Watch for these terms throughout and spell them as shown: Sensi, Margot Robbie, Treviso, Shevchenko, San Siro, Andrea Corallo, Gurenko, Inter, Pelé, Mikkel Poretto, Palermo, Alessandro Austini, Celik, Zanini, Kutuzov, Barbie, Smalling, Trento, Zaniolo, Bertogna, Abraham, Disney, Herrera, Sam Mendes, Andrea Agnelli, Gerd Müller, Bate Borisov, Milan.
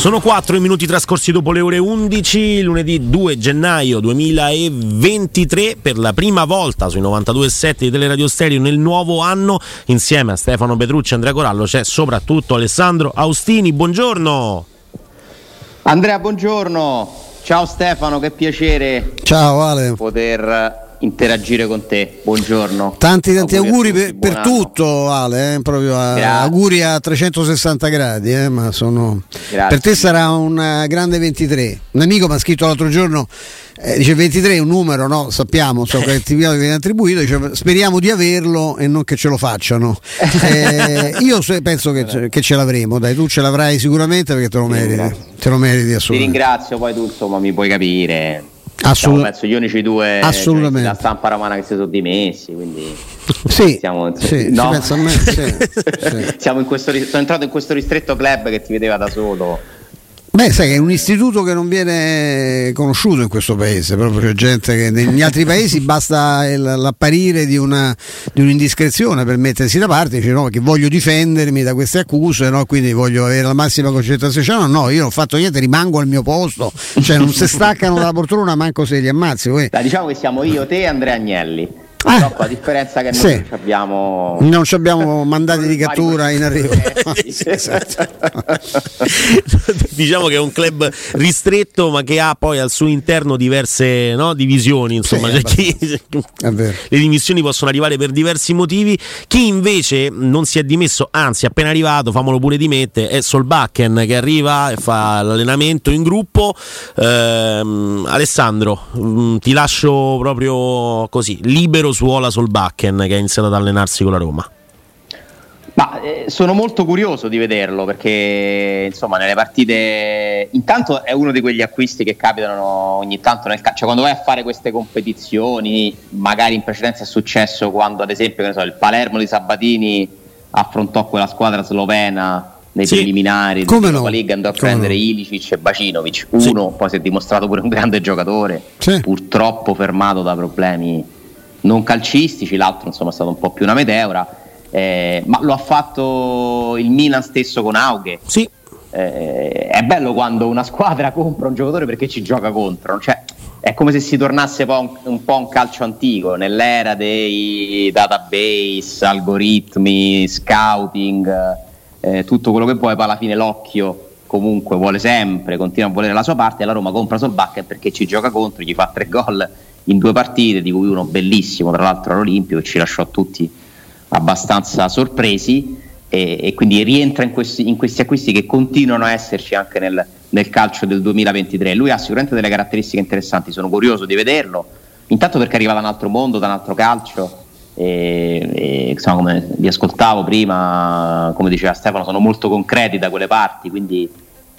Sono 4 i minuti trascorsi dopo le ore 11, lunedì 2 gennaio 2023, per la prima volta sui 92.7 di Teleradio Stereo nel nuovo anno, insieme a Stefano Petrucci e Andrea Corallo c'è soprattutto Alessandro Austini. Buongiorno Andrea, buongiorno. Ciao Stefano, che piacere. Ciao Ale. Poter interagire con te, buongiorno. Tanti auguri per tutto Ale, proprio auguri a 360 gradi, ma sono... Grazie. Per te sarà un grande 23. Un amico mi ha scritto l'altro giorno, dice 23 è un numero, no? Sappiamo, so che ti viene attribuito, dice, speriamo di averlo e non che ce lo facciano. Io penso che ce l'avremo, dai, tu ce l'avrai sicuramente perché te lo meriti assolutamente. Ti ringrazio, poi tu insomma mi puoi capire. Gli unici due, assolutamente, cioè, la stampa romana che si sono dimessi, quindi sono entrato in questo ristretto club che ti vedeva da solo. Beh, sai che è un istituto che non viene conosciuto in questo paese, proprio c'è gente che negli altri paesi basta l'apparire di un'indiscrezione per mettersi da parte, dice no, che voglio difendermi da queste accuse, no, quindi voglio avere la massima concentrazione, cioè, no, io non ho fatto niente, rimango al mio posto, cioè non si staccano dalla poltrona manco se li ammazzi. Diciamo che siamo io, te e Andrea Agnelli. Purtroppo la differenza è che noi non ci abbiamo mandati di cattura in arrivo. Esatto. Diciamo che è un club ristretto ma che ha poi al suo interno diverse, no, divisioni, insomma, le dimissioni possono arrivare per diversi motivi. Chi invece non si è dimesso, anzi appena arrivato, famolo pure dimette, è Solbakken, che arriva e fa l'allenamento in gruppo. Alessandro, ti lascio proprio così libero su Ola Solbakken, che ha iniziato ad allenarsi con la Roma. Sono molto curioso di vederlo perché insomma nelle partite, intanto è uno di quegli acquisti che capitano ogni tanto nel calcio, cioè quando vai a fare queste competizioni, magari in precedenza è successo quando ad esempio il Palermo di Sabatini affrontò quella squadra slovena nei preliminari della Europa League, andò a prendere Ilicic e Bacinovic, poi si è dimostrato pure un grande giocatore, purtroppo fermato da problemi non calcistici, l'altro insomma è stato un po' più una meteora, ma lo ha fatto il Milan stesso con Aughe. È bello quando una squadra compra un giocatore perché ci gioca contro, cioè è come se si tornasse un po' un calcio antico nell'era dei database, algoritmi, scouting, tutto quello che vuoi, poi alla fine l'occhio comunque vuole sempre, continua a volere la sua parte, e la Roma compra Solbakken perché ci gioca contro, gli fa 3 gol in 2 partite, di cui uno bellissimo tra l'altro all'Olimpio, che ci lasciò tutti abbastanza sorpresi, e quindi rientra in questi acquisti che continuano a esserci anche nel calcio del 2023. Lui ha sicuramente delle caratteristiche interessanti, sono curioso di vederlo, intanto perché arriva da un altro mondo, da un altro calcio, e insomma, come vi ascoltavo prima, come diceva Stefano, sono molto concreti da quelle parti, quindi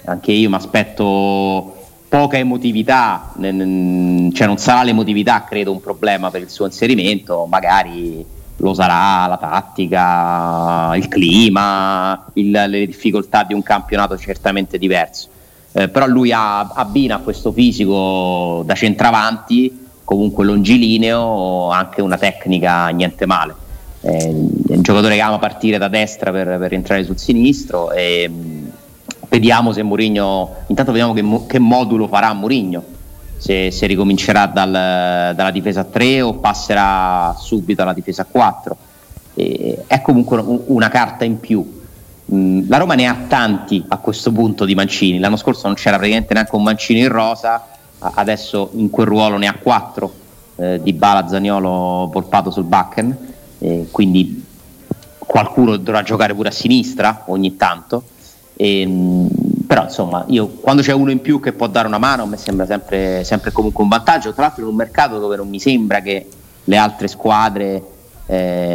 anche io mi aspetto poca emotività, cioè non sarà l'emotività credo un problema per il suo inserimento, magari lo sarà la tattica, il clima, le difficoltà di un campionato certamente diverso, però lui abbina a questo fisico da centravanti comunque longilineo anche una tecnica niente male, è un giocatore che ama partire da destra per entrare sul sinistro, e vediamo se Mourinho, intanto vediamo che modulo farà Mourinho, se ricomincerà dalla difesa a 3 o passerà subito alla difesa a 4. È comunque una carta in più. La Roma ne ha tanti a questo punto di Mancini, l'anno scorso non c'era praticamente neanche un Mancini in rosa, adesso in quel ruolo ne ha 4, Dybala, Zaniolo, Volpato, Solbakken, quindi qualcuno dovrà giocare pure a sinistra ogni tanto. Però insomma, io quando c'è uno in più che può dare una mano, a me sembra sempre comunque un vantaggio, tra l'altro in un mercato dove non mi sembra che le altre squadre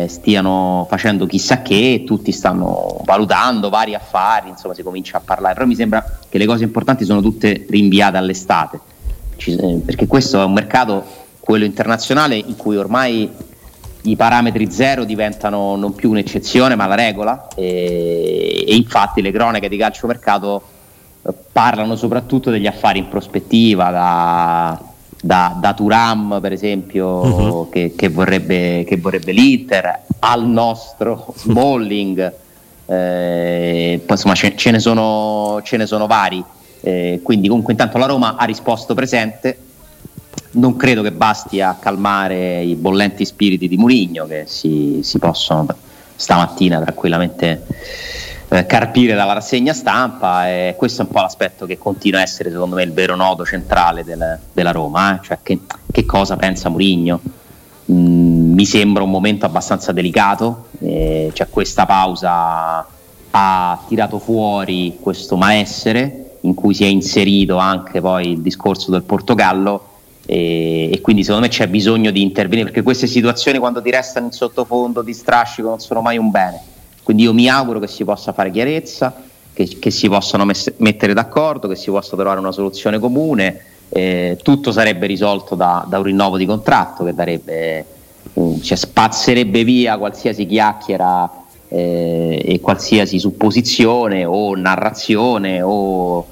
stiano facendo chissà che, tutti stanno valutando vari affari, insomma si comincia a parlare, però mi sembra che le cose importanti sono tutte rinviate all'estate, perché questo è un mercato, quello internazionale, in cui ormai i parametri zero diventano non più un'eccezione ma la regola, e infatti le cronache di calciomercato parlano soprattutto degli affari in prospettiva, da Thuram per esempio, che vorrebbe l'Inter, al nostro Smalling, poi insomma ce ne sono vari, quindi comunque intanto la Roma ha risposto presente. Non credo che basti a calmare i bollenti spiriti di Mourinho, che si possono stamattina tranquillamente carpire dalla rassegna stampa, e questo è un po' l'aspetto che continua a essere secondo me il vero nodo centrale della Roma, cioè che cosa pensa Mourinho. Mi sembra un momento abbastanza delicato, cioè questa pausa ha tirato fuori questo malessere in cui si è inserito anche poi il discorso del Portogallo, e quindi secondo me c'è bisogno di intervenire, perché queste situazioni, quando ti restano in sottofondo, ti strascico, non sono mai un bene. Quindi io mi auguro che si possa fare chiarezza, che si possano mettere d'accordo, che si possa trovare una soluzione comune. Tutto sarebbe risolto da un rinnovo di contratto che darebbe, cioè spazzerebbe via qualsiasi chiacchiera e qualsiasi supposizione o narrazione o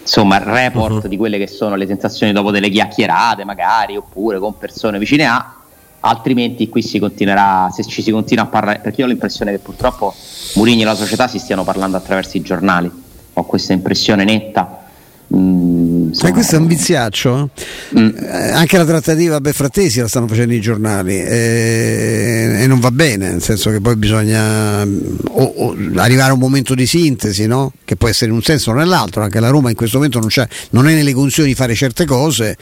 insomma report di quelle che sono le sensazioni dopo delle chiacchierate magari, oppure con persone vicine a. Altrimenti qui si continuerà, se ci si continua a parlare, perché io ho l'impressione che purtroppo Mourinho e la società si stiano parlando attraverso i giornali, ho questa impressione netta. Ma questo è un viziaccio. Anche la trattativa Beffrattesi la stanno facendo i giornali, e non va bene, nel senso che poi bisogna arrivare a un momento di sintesi, no? Che può essere in un senso o nell'altro. Anche la Roma in questo momento non è nelle condizioni di fare certe cose,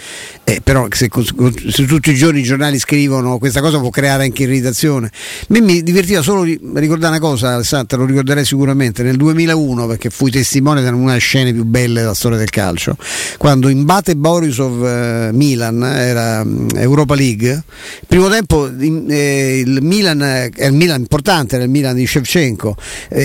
però se tutti i giorni i giornali scrivono questa cosa può creare anche irritazione. Mi divertiva solo ricordare una cosa, Alessandro, lo ricorderei sicuramente, nel 2001, perché fui testimone di una delle scene più belle della storia del calcio, quando in Bate Borisov Milan era Europa League, primo tempo il Milan era il Milan importante, era il Milan di Shevchenko,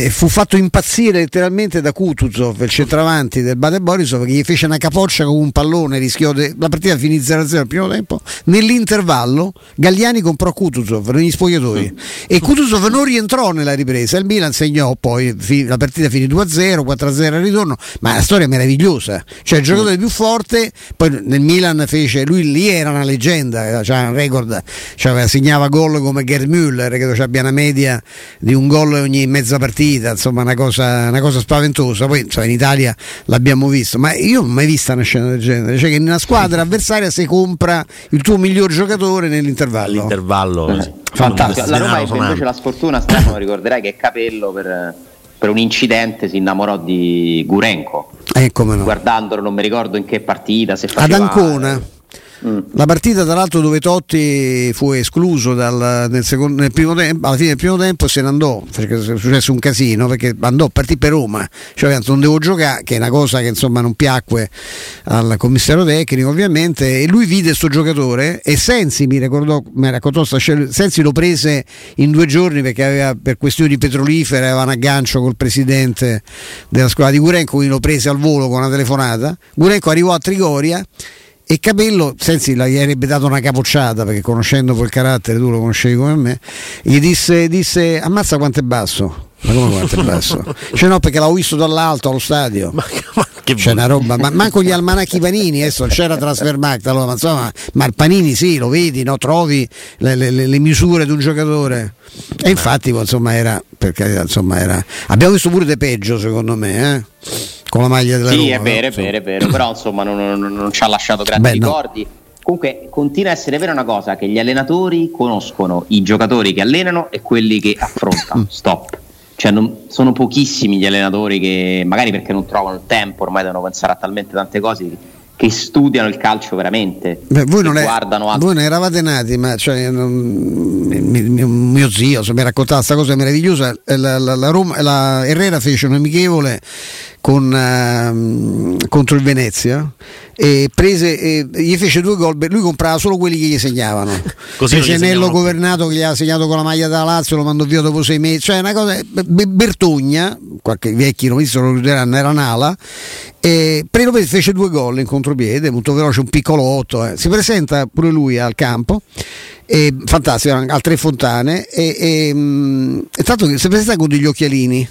fu fatto impazzire letteralmente da Kutuzov, il centravanti del Bate Borisov, che gli fece una capoccia con un pallone, rischiò la partita finì 0-0 al primo tempo. Nell'intervallo Galliani comprò Kutuzov negli spogliatoi e Kutuzov non rientrò nella ripresa, il Milan segnò, poi la partita finì 2-0, 4-0 al ritorno, ma la storia è meravigliosa. Cioè il giocatore più forte, poi nel Milan fece, lui lì era una leggenda, c'era un record, cioè segnava gol come Gerd Müller, credo ci abbia una media di un gol ogni mezza partita, insomma una cosa spaventosa. Poi insomma, in Italia l'abbiamo visto, ma io non ho mai vista una scena del genere, cioè che in una squadra avversaria si compra il tuo miglior giocatore nell'intervallo. Fantastico. La Roma ebbe invece la sfortuna, Stefano, ricorderai che Capello per un incidente si innamorò di Gurenko, no. Guardandolo non mi ricordo in che partita, se faceva ad Ancona. La partita tra l'altro dove Totti fu escluso alla fine del primo tempo, se ne andò, successe un casino perché partì per Roma, cioè non devo giocare, che è una cosa che insomma non piacque al commissario tecnico ovviamente, e lui vide questo giocatore e Sensi mi raccontò Sensi lo prese in 2 giorni perché aveva, per questioni di petrolifere, aveva un aggancio col presidente della squadra di Gurenko, quindi lo prese al volo con una telefonata. Gurenko arrivò a Trigoria e Capello, Sensi gli avrebbe dato una capocciata, perché conoscendo quel carattere, tu lo conoscevi come me, gli disse ammazza quanto è basso. Ma come quanto è basso? Cioè no, perché l'avevo visto dall'alto allo stadio. Ma c'è una roba, manco gli almanacchi Panini, adesso c'era Transfermarkt, allora, ma insomma, ma il Panini sì, lo vedi, no? Trovi le misure di un giocatore. E infatti insomma era, perché insomma era. Abbiamo visto pure de peggio, secondo me, con la maglia della Roma. Sì, è vero, però insomma non ci ha lasciato grandi ricordi. No. Comunque continua a essere vera una cosa, che gli allenatori conoscono i giocatori che allenano e quelli che affrontano. Stop. Cioè sono pochissimi gli allenatori che, magari perché non trovano il tempo, ormai devono pensare a talmente tante cose, che studiano il calcio veramente. Beh, voi ne eravate nati, ma cioè, mio zio mi raccontava questa cosa meravigliosa. La Herrera fece un amichevole contro il Venezia e gli fece 2 gol, lui comprava solo quelli che gli segnavano. Fece Nello Governato, che gli ha segnato con la maglia della Lazio, lo mandò via dopo 6 mesi, cioè una cosa. Bertogna, qualche vecchio romanista lo ricorderanno, era un'ala, fece 2 gol in contropiede, molto veloce, un piccolotto. Si presenta pure lui al campo fantastico, ha tre fontane e tanto che sempre sta con degli occhialini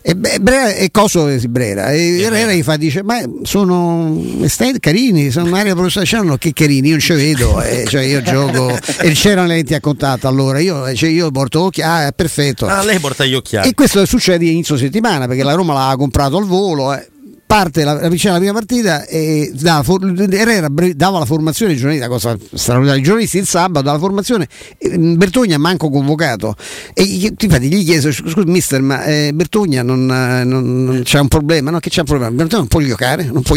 e Brera e coso si Brera e Brera gli fa, dice, ma sono carini, sono Mario Professionale, che carini, io non ci vedo cioè io gioco e c'erano le lenti a contatto, allora io porto occhiali, ah perfetto, ah lei porta gli occhiali. E questo succede inizio settimana perché la Roma l'ha comprato al volo Parte la prima partita e dava la formazione ai giornalisti, cosa straordinaria, i giornalisti il sabato dava la formazione, Bertogna manco convocato e infatti gli chiese, scusa mister, ma Bertogna non c'è un problema, no, che c'è un problema, Bertogna non può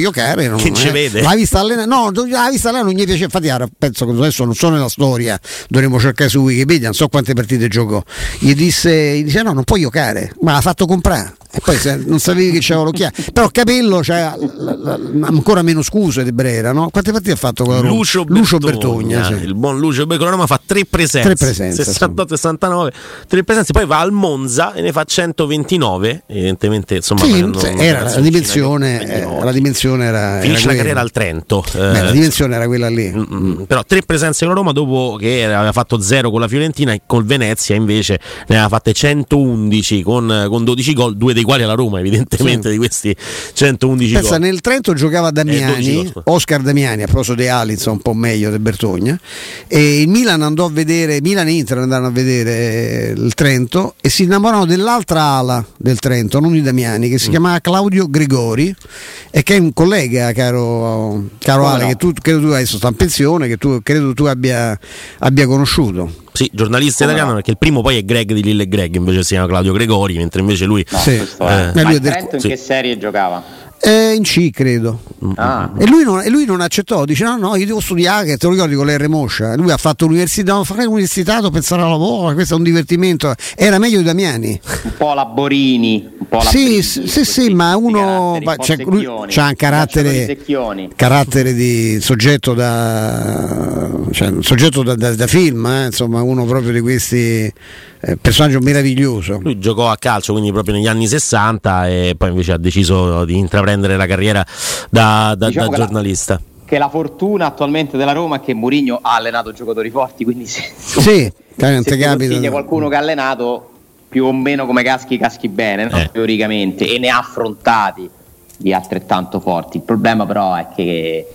giocare, non, che ci vede? L'ha vista allenare, no, la vista allenare non gli piace, infatti ora, penso che adesso non so nella storia, dovremmo cercare su Wikipedia, non so quante partite giocò, gli disse no, non può giocare, ma l'ha fatto comprare. E poi non sapevi che c'era l'occhiale, però Capello c'ha ancora meno scuse di Brera, no? Quante partite ha fatto con la Roma? Lucio Bertogna, sì. Il buon Lucio Bertogna con la Roma fa tre presenze 68-69, tre presenze, poi va al Monza e ne fa 129, evidentemente insomma, sì, la dimensione era finisce la carriera al Trento, la dimensione era quella lì. Però tre presenze con la Roma dopo che aveva fatto 0 con la Fiorentina e col Venezia invece ne aveva fatte 111 con 12 gol, 2 dei quali alla Roma evidentemente, sì. Di questi 111 pensa, gol. Nel Trento giocava Damiani, Oscar Damiani, a proposito di Alisson, un po' meglio del Bertogna, e il Milan andò a vedere, Milan e Inter andarono a vedere il Trento e si innamorarono dell'altra ala del Trento, non di Damiani, che si chiamava Claudio Gregori e che è un collega caro Ale, no. Che tu credo adesso sta in pensione, che tu credo tu abbia conosciuto. Sì, giornalista italiano, perché il primo poi è Greg di Lille e Greg, invece si chiama Claudio Gregori, mentre invece lui... No, sì. Ma il Trento in che serie giocava? In C credo. E lui non accettò, dice no, io devo studiare, che te lo ricordi con l'R Moscia, lui ha fatto l'università, non fare l'università, pensare alla lavoro, questo è un divertimento, era meglio di Damiani, un po' Laborini, un po' Laborini, sì, ma uno c'ha un carattere di soggetto da film, insomma, uno proprio di questi personaggio meraviglioso. Lui giocò a calcio quindi proprio negli anni 60 e poi invece ha deciso di intraprendere la carriera da giornalista. Che la fortuna attualmente della Roma è che Mourinho ha allenato giocatori forti, quindi se consiglia qualcuno che ha allenato più o meno come caschi bene, no? Teoricamente, e ne ha affrontati di altrettanto forti. Il problema però è che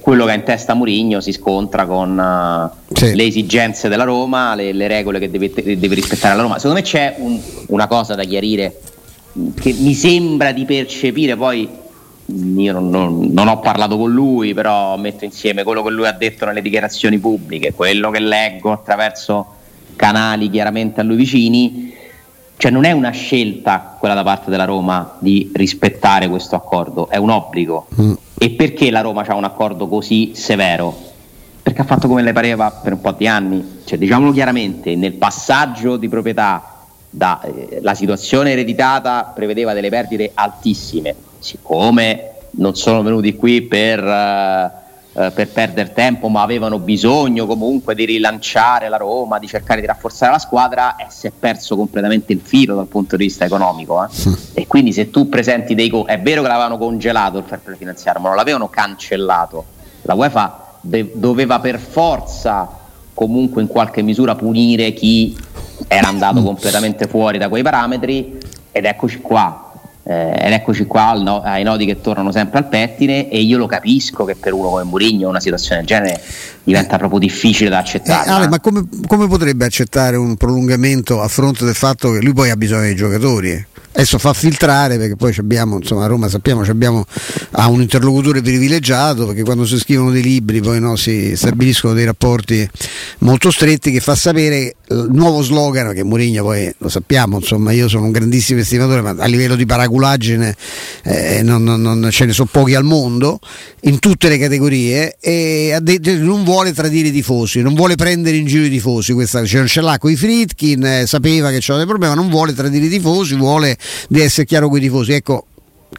quello che ha in testa Mourinho si scontra con le esigenze della Roma, le regole che deve rispettare la Roma. Secondo me c'è una cosa da chiarire che mi sembra di percepire, poi io non ho parlato con lui, però metto insieme quello che lui ha detto nelle dichiarazioni pubbliche, quello che leggo attraverso canali chiaramente a lui vicini, cioè non è una scelta quella da parte della Roma di rispettare questo accordo, è un obbligo. E perché la Roma ha un accordo così severo? Perché ha fatto come le pareva per un po' di anni, cioè diciamolo chiaramente, nel passaggio di proprietà la situazione ereditata prevedeva delle perdite altissime, siccome non sono venuti qui per perdere tempo, ma avevano bisogno comunque di rilanciare la Roma, di cercare di rafforzare la squadra, e si è perso completamente il filo dal punto di vista economico, E quindi se tu presenti dei è vero che l'avevano congelato il fair play finanziario, ma non l'avevano cancellato, la UEFA doveva per forza comunque in qualche misura punire chi era andato completamente fuori da quei parametri, ed eccoci qua, ai nodi che tornano sempre al pettine, e io lo capisco che per uno come Mourinho una situazione del genere diventa proprio difficile da accettare. Ale, ma come potrebbe accettare un prolungamento a fronte del fatto che lui poi ha bisogno dei giocatori? Adesso fa filtrare, perché poi abbiamo, insomma, a Roma sappiamo ha un interlocutore privilegiato, perché quando si scrivono dei libri poi si stabiliscono dei rapporti molto stretti, che fa sapere il nuovo slogan, che Mourinho poi lo sappiamo, insomma, io sono un grandissimo estimatore, ma a livello di paraculaggine non ce ne sono pochi al mondo in tutte le categorie, e ha detto non vuole tradire i tifosi, non vuole prendere in giro i tifosi, non ce l'ha con i Friedkin, sapeva che c'era dei problemi, non vuole tradire i tifosi, vuole di essere chiaro coi tifosi. Ecco,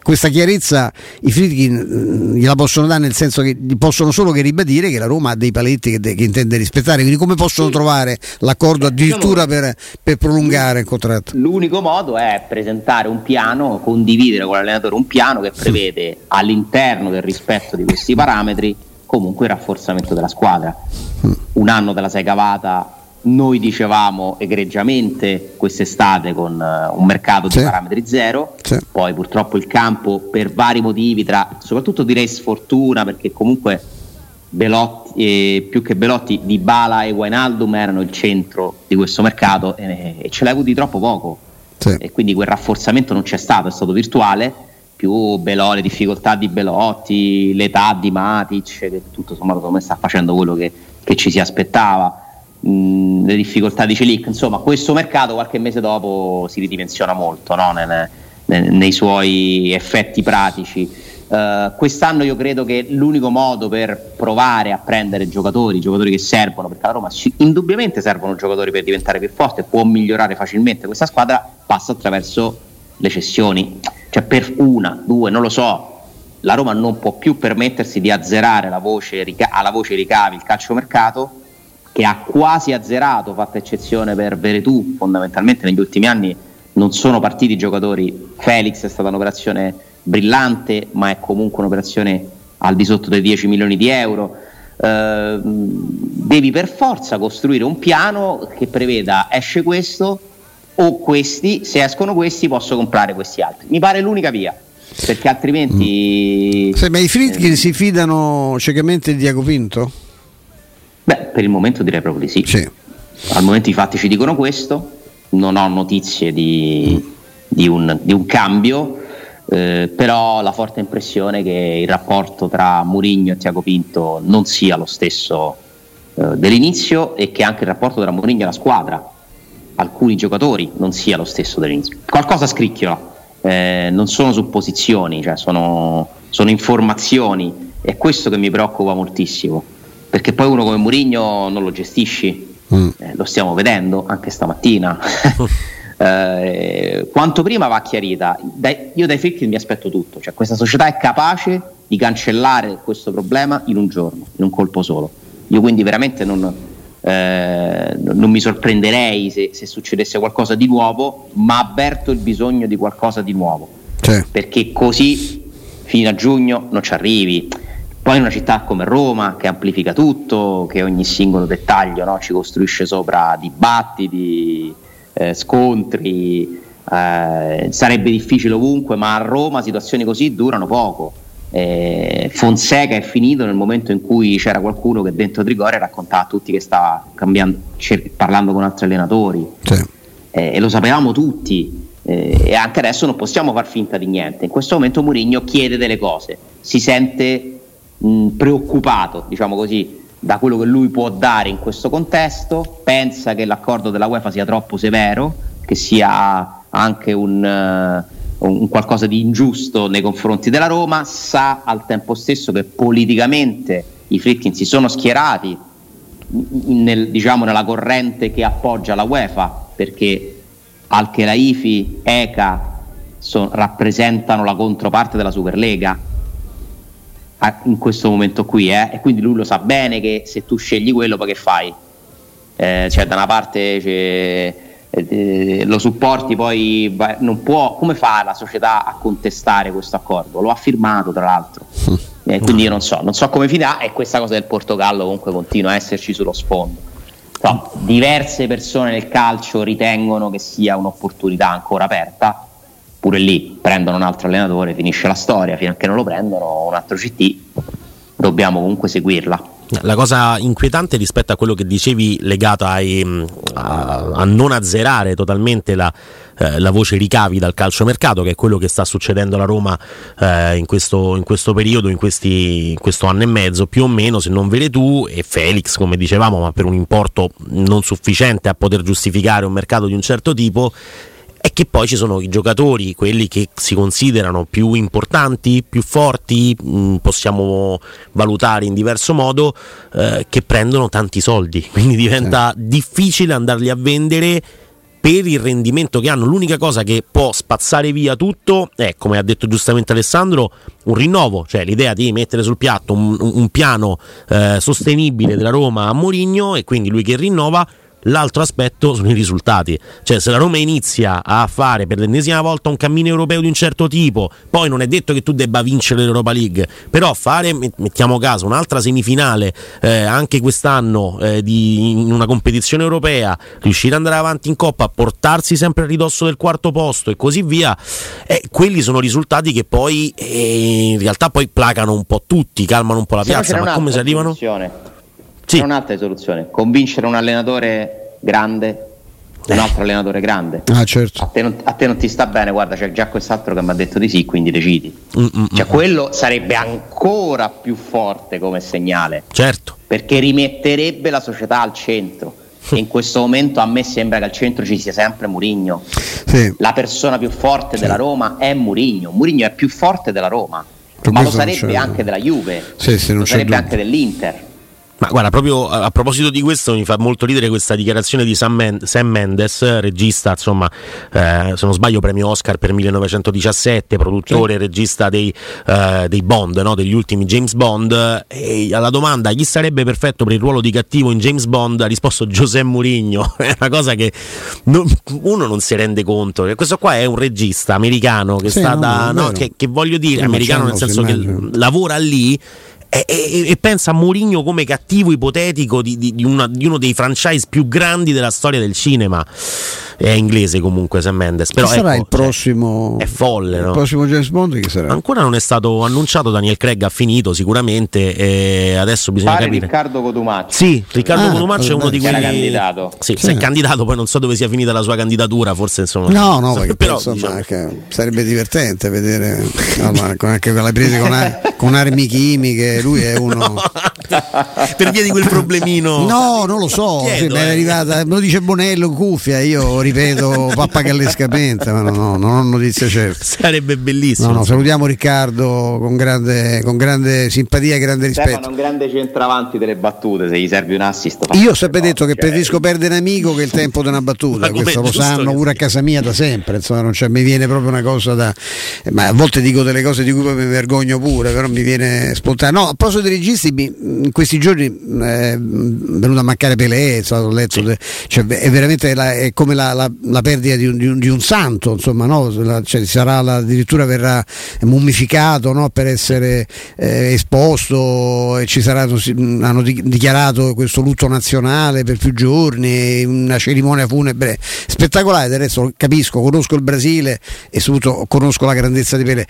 questa chiarezza i Friedkin gliela possono dare, nel senso che possono solo che ribadire che la Roma ha dei paletti che intende rispettare, quindi come possono trovare l'accordo addirittura per prolungare il contratto? L'unico modo è presentare un piano, condividere con l'allenatore un piano che prevede all'interno del rispetto di questi parametri comunque il rafforzamento della squadra. Un anno te la sei cavata, noi dicevamo egregiamente quest'estate, con un mercato di parametri zero, poi purtroppo il campo per vari motivi, tra soprattutto direi sfortuna, perché comunque Belotti, più che Belotti, Dybala e Wijnaldum erano il centro di questo mercato e ce l'hai avuto di troppo poco, e quindi quel rafforzamento non c'è stato, è stato virtuale, più le difficoltà di Belotti, l'età di Matic, che tutto sommato secondo me sta facendo quello che ci si aspettava, le difficoltà di Celic, insomma questo mercato qualche mese dopo si ridimensiona molto, no? nei suoi effetti pratici. Quest'anno io credo che l'unico modo per provare a prendere giocatori che servono, perché a Roma indubbiamente servono giocatori per diventare più forte, può migliorare facilmente questa squadra, passa attraverso le cessioni, cioè per una, due, non lo so, la Roma non può più permettersi di azzerare alla voce ricavi il calciomercato, che ha quasi azzerato, fatta eccezione per Veretù. Fondamentalmente negli ultimi anni non sono partiti giocatori. Felix è stata un'operazione brillante, ma è comunque un'operazione al di sotto dei 10 milioni di euro. Devi per forza costruire un piano che preveda: esce questo o questi, se escono questi posso comprare questi altri. Mi pare l'unica via, perché altrimenti... Ma i Friedkin si fidano ciecamente di Jacopinto? Beh, per il momento direi proprio di sì. Al momento i fatti ci dicono questo, non ho notizie di un cambio, però la forte impressione che il rapporto tra Mourinho e Jacopinto non sia lo stesso dell'inizio, e che anche il rapporto tra Mourinho e la squadra, alcuni giocatori, non sia lo stesso dell'inizio. Qualcosa scricchiola, non sono supposizioni, cioè sono informazioni, e è questo che mi preoccupa moltissimo. Perché poi uno come Mourinho non lo gestisci, lo stiamo vedendo anche stamattina. Quanto prima va chiarita. Io dai Friedkin mi aspetto tutto, cioè questa società è capace di cancellare questo problema in un giorno, in un colpo solo. Io quindi veramente non mi sorprenderei se succedesse qualcosa di nuovo, ma avverto il bisogno di qualcosa di nuovo, perché così fino a giugno non ci arrivi. Poi in una città come Roma, che amplifica tutto, che ogni singolo dettaglio, no, ci costruisce sopra dibattiti, scontri, sarebbe difficile ovunque, ma a Roma situazioni così durano poco. Fonseca è finito nel momento in cui c'era qualcuno che dentro Trigoria raccontava a tutti che stava cambiando, parlando con altri allenatori, e lo sapevamo tutti. E anche adesso non possiamo far finta di niente. In questo momento Mourinho chiede delle cose, si sente preoccupato, diciamo così, da quello che lui può dare in questo contesto, pensa che l'accordo della UEFA sia troppo severo, che sia anche un qualcosa di ingiusto nei confronti della Roma, sa al tempo stesso che politicamente i Friedkin si sono schierati nella corrente che appoggia la UEFA, perché Al-Khelaifi, Eka rappresentano la controparte della Superlega in questo momento qui, e quindi lui lo sa bene che se tu scegli quello poi che fai, cioè da una parte lo supporti, poi non può, come fa la società a contestare questo accordo? Lo ha firmato tra l'altro, quindi io non so come finirà, e questa cosa del Portogallo comunque continua a esserci sullo sfondo. No, diverse persone nel calcio ritengono che sia un'opportunità ancora aperta. Pure lì prendono un altro allenatore, finisce la storia, fino a che non lo prendono un altro CT, dobbiamo comunque seguirla. La cosa inquietante rispetto a quello che dicevi legato a non azzerare totalmente la voce ricavi dal calciomercato, che è quello che sta succedendo alla Roma in questo periodo, in questo anno e mezzo più o meno, se non Veretù e Felix come dicevamo, ma per un importo non sufficiente a poter giustificare un mercato di un certo tipo, è che poi ci sono i giocatori, quelli che si considerano più importanti, più forti, possiamo valutare in diverso modo, che prendono tanti soldi, quindi diventa difficile andarli a vendere per il rendimento che hanno. L'unica cosa che può spazzare via tutto è, come ha detto giustamente Alessandro, un rinnovo, cioè l'idea di mettere sul piatto un piano sostenibile della Roma a Mourinho, e quindi lui che rinnova, l'altro aspetto sono i risultati, cioè se la Roma inizia a fare per l'ennesima volta un cammino europeo di un certo tipo, poi non è detto che tu debba vincere l'Europa League, però fare, mettiamo caso, un'altra semifinale anche quest'anno in una competizione europea, riuscire ad andare avanti in Coppa, portarsi sempre a ridosso del quarto posto e così via, quelli sono risultati che poi in realtà poi placano un po' tutti, calmano un po' la piazza. Ma come si arrivano? C'è un'altra soluzione: convincere un allenatore grande, un altro allenatore grande. Ah, certo. A te non ti sta bene, guarda, c'è già quest'altro che mi ha detto di sì, quindi decidi. Cioè, quello sarebbe ancora più forte come segnale. Certo. Perché rimetterebbe la società al centro. E in questo momento a me sembra che al centro ci sia sempre Mourinho. Sì. La persona più forte della Roma è Mourinho. Mourinho è più forte della Roma, ma lo sarebbe anche della Juve, lo sarebbe anche dell'Inter. Ma guarda, proprio a proposito di questo mi fa molto ridere questa dichiarazione di Sam Mendes, regista, insomma, se non sbaglio premio Oscar per 1917, produttore e regista dei Bond, no? Degli ultimi James Bond, e alla domanda chi sarebbe perfetto per il ruolo di cattivo in James Bond ha risposto José Mourinho. È una cosa che uno non si rende conto. Questo qua è un regista americano che americano nel senso che lavora lì. E pensa a Mourinho come cattivo ipotetico di uno dei franchise più grandi della storia del cinema. È inglese comunque Sam Mendes, però sarà il prossimo, è folle, no? Il prossimo James Bond che sarà? Ancora non è stato annunciato. Daniel Craig ha finito sicuramente e adesso bisogna capire. Riccardo Cotumaccio. Sì, Riccardo Cotumaccio è uno di quelli candidato. Sì. Se è candidato, poi non so dove sia finita la sua candidatura, forse insomma. No, perché però insomma, diciamo, sarebbe divertente vedere anche quella presa con armi chimiche. Lui è uno per via di quel problemino. No, non lo so. È arrivata, me lo dice Bonello in cuffia. Io ripeto pappagallescamente, ma non ho notizie certe. Sarebbe bellissimo. Salutiamo Riccardo con grande simpatia e grande rispetto. Stefano, un grande centravanti delle battute. Se gli serve un assist, io ho sempre detto che preferisco perdere un amico che il tempo di una battuta. Questo lo sanno pure a casa mia da sempre. Insomma, non mi viene proprio una cosa da. Ma a volte dico delle cose di cui poi mi vergogno pure, però mi viene spontaneo. No, a proposito dei registi, in questi giorni è venuto a mancare Pelé, ho letto, cioè, è veramente è come la perdita di un santo, insomma, no? Cioè, addirittura verrà mummificato, no? Per essere esposto, e ci sarà, hanno dichiarato questo lutto nazionale per più giorni, una cerimonia funebre spettacolare. Del resto capisco, conosco il Brasile e soprattutto conosco la grandezza di Pelé.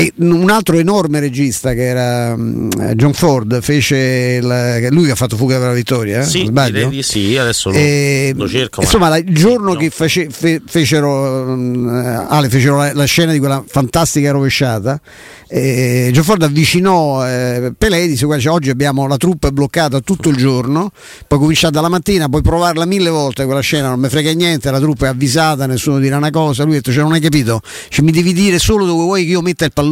E un altro enorme regista che era John Ford, lui che ha fatto Fuga per la Vittoria, sbaglio? Sì, adesso lo cerco. Insomma, il giorno che fecero la scena di quella fantastica rovesciata, John Ford avvicinò Pelé e disse: guarda, oggi abbiamo la truppa bloccata tutto il giorno, poi cominciata dalla mattina, puoi provarla 1000 volte quella scena, non mi frega niente, la truppa è avvisata, nessuno dirà una cosa. Lui ha detto: non hai capito, mi devi dire solo dove vuoi che io metta il pallone.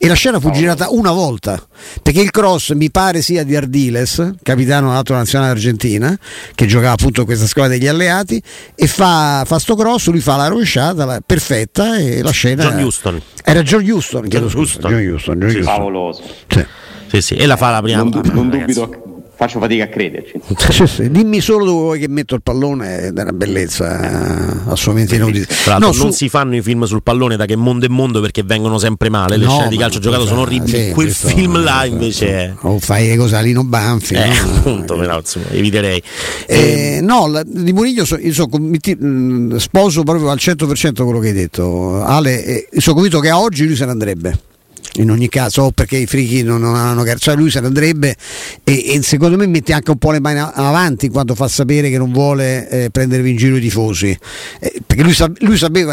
E la scena fu girata una volta, perché il cross mi pare sia di Ardiles, capitano dell'altra nazionale argentina, che giocava appunto questa squadra degli alleati, e fa sto cross, lui fa la rovesciata perfetta, e la scena John Huston. Favoloso. Sì, e la fa la prima. Non dubito. Faccio fatica a crederci. Sì. Dimmi solo dove vuoi che metto il pallone, è una bellezza assolutamente inutile. Tra l'altro non si fanno i film sul pallone da che mondo è mondo, perché vengono sempre male. Le scene di calcio giocato sono orribili. Sì, quel film là invece è. O fai cosa Lino Banfi. Appunto, però insomma, eviterei. Di Mourinho sposo proprio al 100% quello che hai detto, Ale. Sono convinto che a oggi lui se ne andrebbe. In ogni caso, perché i frichi non hanno cioè lui se ne andrebbe e secondo me mette anche un po' le mani avanti quando fa sapere che non vuole prendervi in giro i tifosi, perché lui sapeva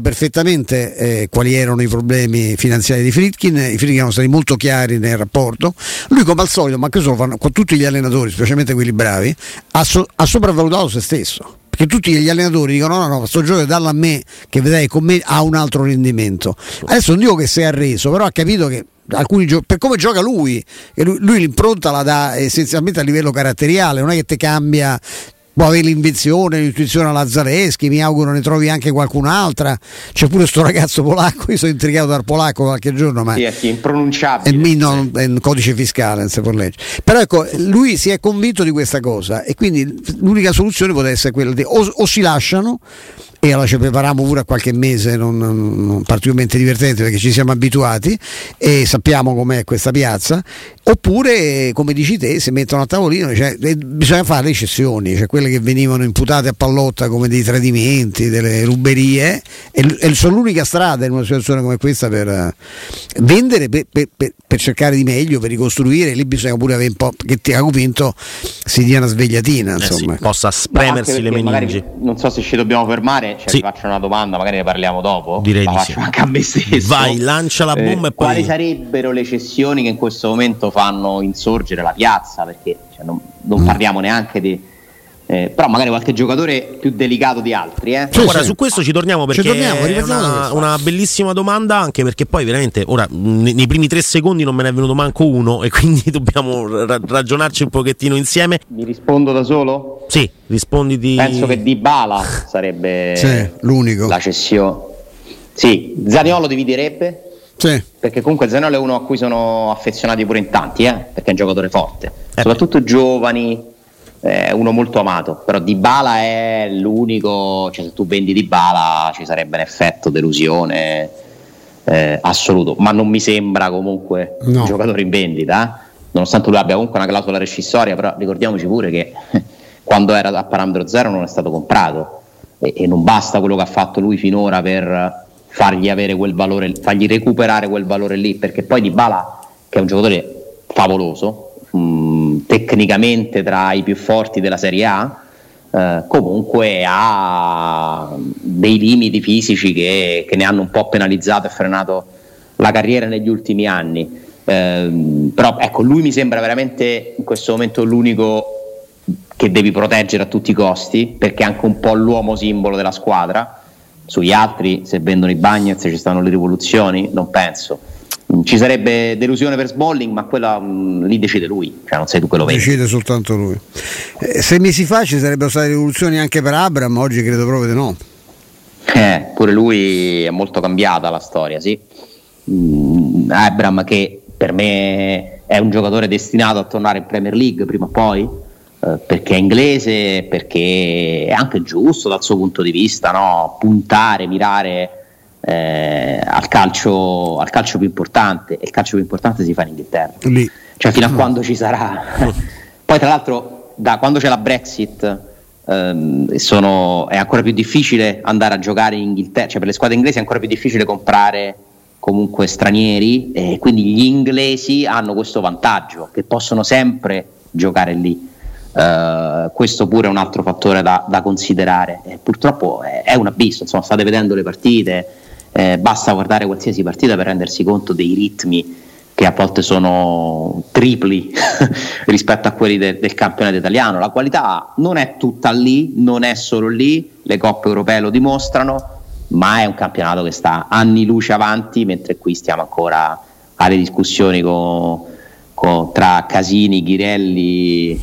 perfettamente quali erano i problemi finanziari di Friedkin. I Friedkin erano stati molto chiari nel rapporto. Lui, come al solito, ma questo lo fanno con tutti gli allenatori, specialmente quelli bravi, ha sopravvalutato se stesso. Che tutti gli allenatori dicono no, sto gioco dallo a me, che vedrai con me ha un altro rendimento. Adesso non dico che si è arreso, però ha capito che alcuni per come gioca lui l'impronta la dà essenzialmente a livello caratteriale, non è che te cambia può avere l'invenzione, l'intuizione a Lazzareschi, mi auguro ne trovi anche qualcun'altra. C'è pure sto ragazzo polacco, io sono intrigato dal polacco qualche giorno, ma sì, è impronunciabile, è un codice fiscale, non si può leggere. Però ecco, lui si è convinto di questa cosa e quindi l'unica soluzione potrebbe essere quella di o si lasciano, e allora ci prepariamo pure a qualche mese non particolarmente divertente perché ci siamo abituati e sappiamo com'è questa piazza, oppure come dici te si mettono a tavolino, cioè, bisogna fare le cessioni, cioè quelle che venivano imputate a pallotta come dei tradimenti, delle ruberie, e sono l'unica strada in una situazione come questa per vendere, per cercare di meglio, per ricostruire. Lì bisogna pure avere un po' che ti ha convinto si dia una svegliatina, insomma. Sì, possa spremersi le meningi. Non so se ci dobbiamo fermare, cioè, sì. Ti faccio una domanda, magari ne parliamo dopo. Direi la faccio sì. Anche a me stesso. Vai, lancia la bomba e poi. Quali sarebbero le cessioni che in questo momento fanno insorgere la piazza? Perché cioè, non parliamo neanche di. Però magari qualche giocatore più delicato di altri. Cioè, ora, sì. Su questo ci torniamo perché è una bellissima domanda, anche perché poi veramente ora nei primi 3 secondi non me ne è venuto manco uno e quindi dobbiamo ragionarci un pochettino insieme. Mi rispondo da solo? Sì, risponditi. Penso che Dybala sarebbe l'unico. La cessione. Sì, Zaniolo dividerebbe. Sì. Perché comunque Zaniolo è uno a cui sono affezionati pure in tanti, perché è un giocatore forte, soprattutto giovani. Uno molto amato, però Dybala è l'unico, cioè se tu vendi Dybala ci sarebbe un effetto delusione assoluto, ma non mi sembra comunque un giocatore in vendita, nonostante lui abbia comunque una clausola rescissoria, però ricordiamoci pure che quando era a parametro zero non è stato comprato e non basta quello che ha fatto lui finora per fargli avere quel valore, fargli recuperare quel valore lì, perché poi Dybala, che è un giocatore favoloso, tecnicamente tra i più forti della Serie A, comunque ha dei limiti fisici che ne hanno un po' penalizzato e frenato la carriera negli ultimi anni, però ecco, lui mi sembra veramente in questo momento l'unico che devi proteggere a tutti i costi, perché è anche un po' l'uomo simbolo della squadra. Sugli altri, se vendono i Bagnets ci stanno le rivoluzioni, non penso. Ci sarebbe delusione per Smalling, ma quella lì decide lui, cioè non sei tu quello vero. Decide soltanto lui. 6 mesi fa ci sarebbero state rivoluzioni anche per Abraham, oggi credo proprio di no. Pure lui è molto cambiata la storia, sì. Abraham, che per me è un giocatore destinato a tornare in Premier League prima o poi, perché è inglese, perché è anche giusto dal suo punto di vista, no? Puntare, mirare al calcio più importante, e il calcio più importante si fa in Inghilterra lì. Cioè fino a quando ci sarà poi tra l'altro da quando c'è la Brexit è ancora più difficile andare a giocare in Inghilterra, cioè per le squadre inglesi è ancora più difficile comprare comunque stranieri, e quindi gli inglesi hanno questo vantaggio che possono sempre giocare lì. Questo pure è un altro fattore da considerare, purtroppo è un abisso, insomma, state vedendo le partite, basta guardare qualsiasi partita per rendersi conto dei ritmi che a volte sono tripli rispetto a quelli del campionato italiano. La qualità non è tutta lì, non è solo lì, le coppe europee lo dimostrano, ma è un campionato che sta anni luce avanti, mentre qui stiamo ancora alle discussioni tra Casini, Ghirelli,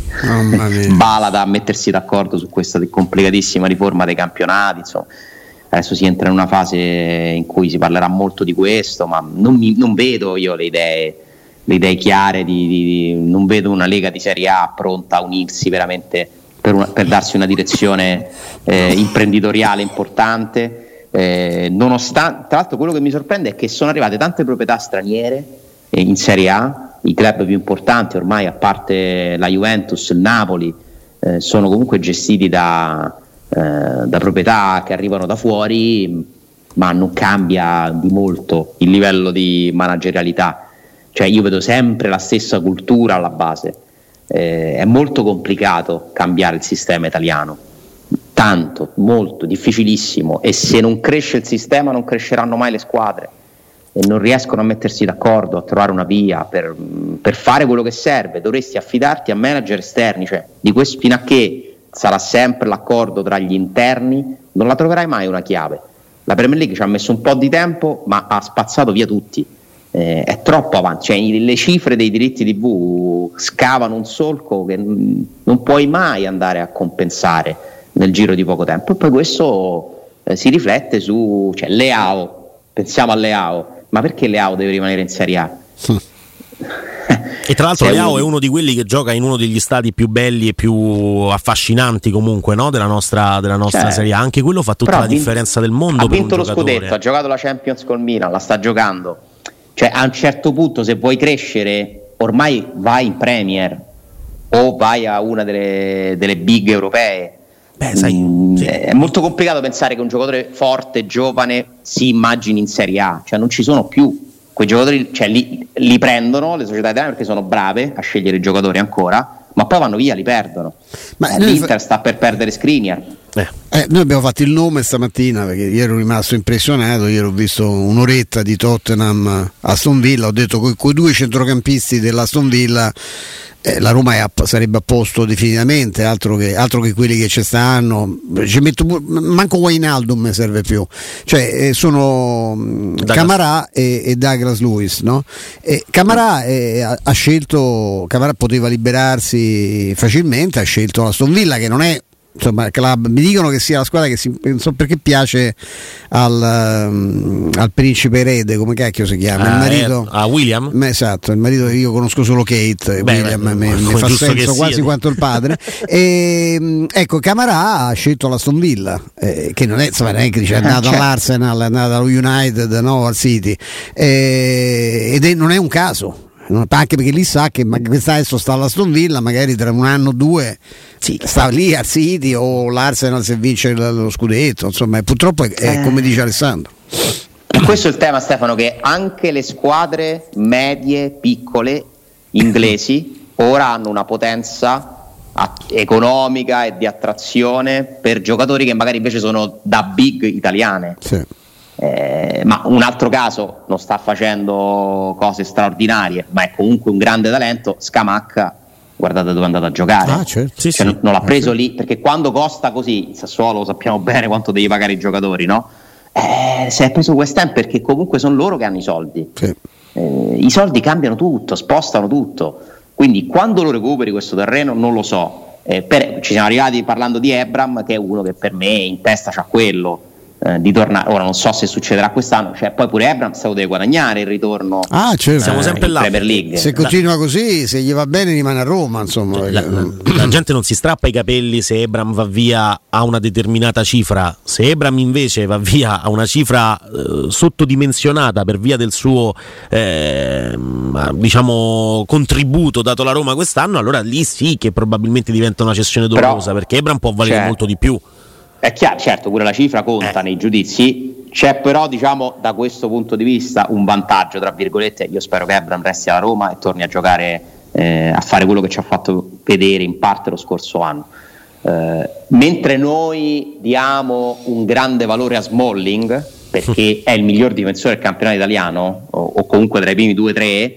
Balada a mettersi d'accordo su questa complicatissima riforma dei campionati. Insomma, adesso si entra in una fase in cui si parlerà molto di questo, ma non vedo io le idee chiare, non vedo una Lega di Serie A pronta a unirsi veramente per darsi una direzione imprenditoriale importante, nonostante, tra l'altro quello che mi sorprende è che sono arrivate tante proprietà straniere in Serie A. I club più importanti ormai, a parte la Juventus, il Napoli, sono comunque gestiti da proprietà che arrivano da fuori, ma non cambia di molto il livello di managerialità. Cioè io vedo sempre la stessa cultura alla base, è molto complicato cambiare il sistema italiano, tanto, molto, difficilissimo, e se non cresce il sistema non cresceranno mai le squadre. E non riescono a mettersi d'accordo, a trovare una via per fare quello che serve. Dovresti affidarti a manager esterni, cioè di questo, fino a che sarà sempre l'accordo tra gli interni non la troverai mai una chiave. La Premier League ci ha messo un po' di tempo, ma ha spazzato via tutti, è troppo avanti, cioè le cifre dei diritti TV scavano un solco che non puoi mai andare a compensare nel giro di poco tempo, e poi questo si riflette su, cioè, Leao, pensiamo a Leao, ma perché Leao deve rimanere in Serie A? E tra l'altro Leao è uno di quelli che gioca in uno degli stadi più belli e più affascinanti comunque, no? della nostra cioè, Serie A, anche quello fa tutta la differenza del mondo. Ha vinto lo scudetto, ha giocato la Champions col Milan, la sta giocando, cioè a un certo punto se vuoi crescere ormai vai in Premier o vai a una delle big europee. Beh, sai, sì. È molto complicato pensare che un giocatore forte, giovane si immagini in Serie A, cioè non ci sono più quei giocatori, cioè li prendono le società italiane perché sono brave a scegliere i giocatori ancora, ma poi vanno via, li perdono. Ma l'Inter sta per perdere Skriniar. Noi abbiamo fatto il nome stamattina perché ieri ero rimasto impressionato, ieri ho visto un'oretta di Tottenham Aston Villa, ho detto che con i due centrocampisti dell'Aston Villa la Roma sarebbe a posto definitivamente, altro che quelli che ci stanno, ci metto manco Wijnaldum mi serve più, cioè sono Camarà e Douglas Luiz, no? Camarà ha scelto, Camarà poteva liberarsi facilmente, ha scelto l'Aston Villa che non è, insomma, club, mi dicono che sia la squadra che non so perché piace al principe erede, come cacchio si chiama, il marito, a William? Esatto, il marito, io conosco solo Kate. Beh, William mi fa senso quasi quanto il padre. Ecco, Camarà ha scelto l'Aston Villa, che non è, insomma, non è che dice, è andato all'Arsenal, è andato allo United, no, al City, ed non è un caso. Anche perché lì sa che questa adesso sta all'Aston Villa, magari tra un anno o due sì, sta lì al City o l'Arsenal se vince lo scudetto, insomma purtroppo è come dice Alessandro. Questo è il tema, Stefano, che anche le squadre medie, piccole, inglesi ora hanno una potenza economica e di attrazione per giocatori che magari invece sono da big italiane. Sì. Ma un altro caso, non sta facendo cose straordinarie, ma è comunque un grande talento, Scamacca, guardate dove è andato a giocare. Certo. Cioè, sì. Non l'ha preso lì, perché quando costa così, il Sassuolo sappiamo bene quanto devi pagare i giocatori, no? Se è preso West Ham perché comunque sono loro che hanno i soldi. Sì. I soldi cambiano tutto, spostano tutto, quindi quando lo recuperi questo terreno non lo so. Ci siamo arrivati parlando di Abraham, che è uno che per me in testa c'ha quello di tornare, ora non so se succederà quest'anno, cioè, poi pure Abraham se lo deve guadagnare il ritorno, certo. Siamo sempre là. Premier League. Se continua così, se gli va bene rimane a Roma, insomma. La gente non si strappa i capelli se Abraham va via a una determinata cifra, se Abraham invece va via a una cifra sottodimensionata per via del suo diciamo contributo dato alla Roma quest'anno, allora lì sì che probabilmente diventa una cessione dolorosa, perché Abraham può valere molto di più. È chiaro, certo, pure la cifra conta nei giudizi, c'è però, diciamo, da questo punto di vista un vantaggio, tra virgolette. Io spero che Abraham resti alla Roma e torni a giocare, a fare quello che ci ha fatto vedere in parte lo scorso anno. Mentre noi diamo un grande valore a Smalling, perché è il miglior difensore del campionato italiano, o comunque tra i primi 2-3,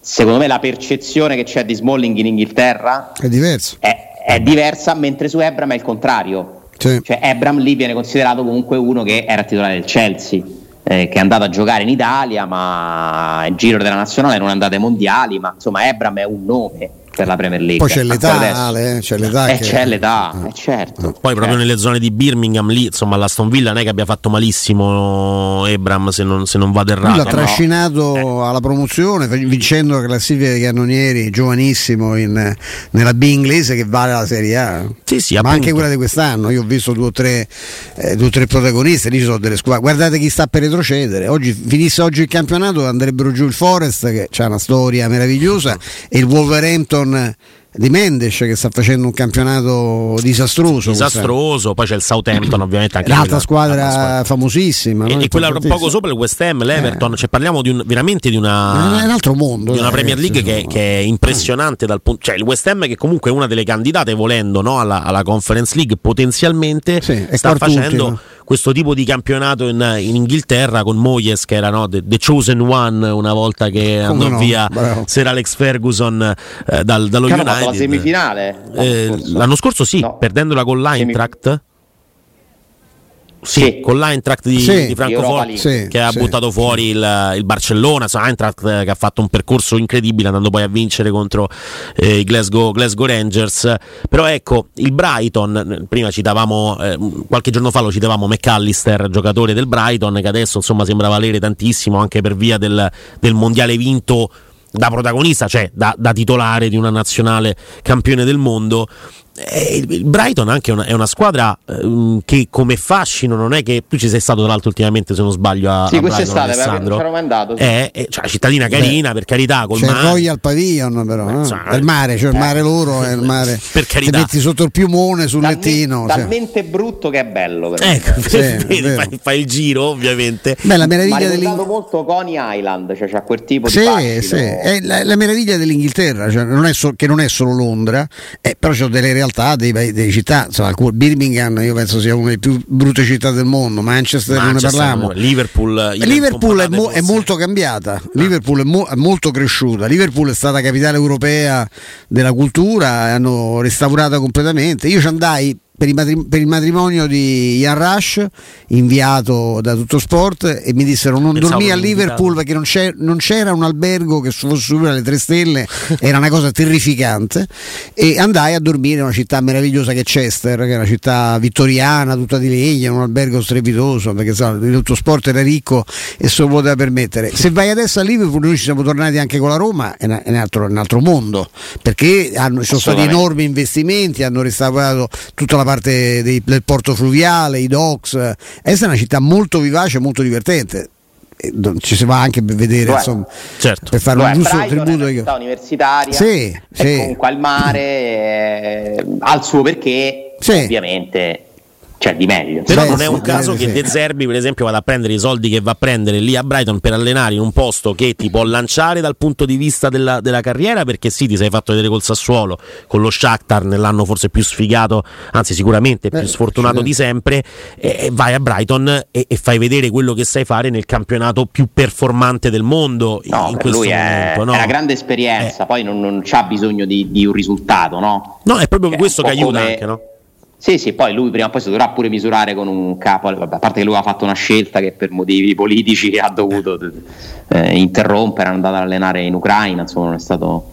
secondo me la percezione che c'è di Smalling in Inghilterra è diversa, è diversa, mentre su Abraham è il contrario. Cioè Abraham lì viene considerato comunque uno che era titolare del Chelsea, che è andato a giocare in Italia, ma in giro della nazionale non è andato ai mondiali, ma insomma Abraham è un nome per la Premier League. Poi c'è l'età, certo. Poi proprio nelle zone di Birmingham lì, insomma, l'Aston Villa non è che abbia fatto malissimo Abraham, se non vado errato. L'ha trascinato alla promozione, vincendo la classifica dei cannonieri, giovanissimo nella B inglese che vale la Serie A. Sì, ma appunto. Anche quella di quest'anno, io ho visto due o tre protagoniste, lì ci sono delle squadre. Guardate chi sta per retrocedere. Finisse oggi il campionato andrebbero giù il Forest, che c'ha una storia meravigliosa, e il Wolverhampton di Mendes, che sta facendo un campionato disastroso. Poi c'è il Southampton, ovviamente, anche l'altra squadra famosissima, e quella poco sopra il West Ham, l'Everton. Cioè, parliamo veramente di una, un altro mondo, di una Premier League che è impressionante dal punto, cioè il West Ham che comunque è una delle candidate, volendo, no, alla Conference League potenzialmente, sta facendo questo tipo di campionato in Inghilterra, con Moyes che era the Chosen One, una volta che andò via Sir Alex Ferguson dallo United. La semifinale l'anno scorso, sì, no, perdendola con l'Eintracht. Sì, con l'Eintracht di Francoforte, che ha buttato fuori il Barcellona, Eintracht che ha fatto un percorso incredibile andando poi a vincere contro i Glasgow Rangers. Però ecco, il Brighton, prima citavamo qualche giorno fa lo citavamo McAllister, giocatore del Brighton, che adesso insomma sembra valere tantissimo anche per via del mondiale vinto da protagonista, cioè da titolare di una nazionale campione del mondo. Il Brighton anche è una squadra che come fascino non è che tu ci sei stato, tra l'altro, ultimamente, se non sbaglio, a quest'estate, Alessandro, c'ero mandato, cioè, cittadina carina, per carità, col mare, poi al pavillon però il mare, cioè il mare loro è il mare, per carità, ti metti sotto il piumone sul lettino, talmente brutto che è bello, però. Ecco, fai il giro, ovviamente. Beh, la meraviglia molto Coney Island, cioè c'ha quel tipo di fascino. Sì, è la meraviglia dell'Inghilterra, cioè che non è solo Londra, però c'ho delle realtà delle città, insomma, Birmingham io penso sia una delle più brutte città del mondo, Manchester non ne parliamo, Liverpool è molto cambiata, Liverpool è molto cresciuta, Liverpool è stata capitale europea della cultura, hanno restaurata completamente. Io ci andai per il matrimonio di Ian Rush, inviato da Tutto Sport, e mi dissero non dormì a Liverpool perché non c'era un albergo che fosse superiore alle 3 stelle, era una cosa terrificante, e andai a dormire in una città meravigliosa che è Chester, che è una città vittoriana tutta di legno, un albergo strepitoso perché Tutto Sport era ricco e se lo poteva permettere. Se vai adesso a Liverpool, noi ci siamo tornati anche con la Roma, è un altro mondo, perché ci sono stati enormi investimenti, hanno restaurato tutta la parte del porto fluviale, i docks. È una città molto vivace, molto divertente. Ci si va anche per vedere, insomma, certo, per fare un giusto tributo. È una città universitaria, sì. Comunque al mare, al suo perché, ovviamente. C'è di meglio. Però non è un caso che De Zerbi, per esempio, vada a prendere i soldi che va a prendere lì a Brighton per allenare in un posto che ti può lanciare dal punto di vista della carriera, perché ti sei fatto vedere col Sassuolo, con lo Shakhtar, nell'anno forse più sfigato, anzi sicuramente più sfortunato di sempre, e vai a Brighton e fai vedere quello che sai fare nel campionato più performante del mondo. In per questo lui momento è una grande esperienza, poi non c'ha bisogno di un risultato, no? No, è proprio questo che aiuta anche, no? Sì, poi lui prima o poi si dovrà pure misurare con un capo, a parte che lui ha fatto una scelta che per motivi politici ha dovuto interrompere, è andato ad allenare in Ucraina, insomma non è stato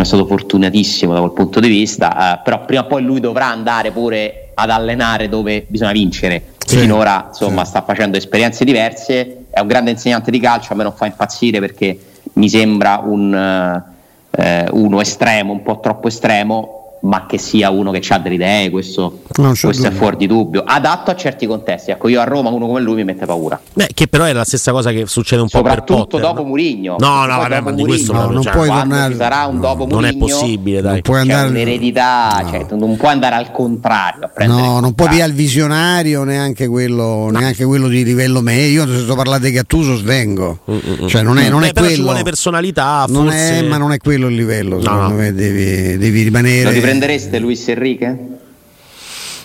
fortunatissimo da quel punto di vista, però prima o poi lui dovrà andare pure ad allenare dove bisogna vincere, finora insomma sta facendo esperienze diverse, è un grande insegnante di calcio, a me non fa impazzire perché mi sembra uno estremo, un po' troppo estremo, ma che sia uno che ha delle idee, questo è fuori di dubbio, adatto a certi contesti. Ecco, io a Roma uno come lui mi mette paura. Beh, che però è la stessa cosa che succede un po' per Potter, soprattutto dopo Mourinho. No, di questo non puoi tornare, sarà un dopo Mourinho. Non è possibile, dai. Non puoi andare un'eredità, cioè non puoi andare al contrario, non puoi via il visionario, neanche quello di livello medio. Io, se tu parlate di Gattuso, svengo. Cioè non è quello. Ci vuole personalità, forse. Non è quello il livello, secondo me devi rimanere. Prendereste Luis Enrique?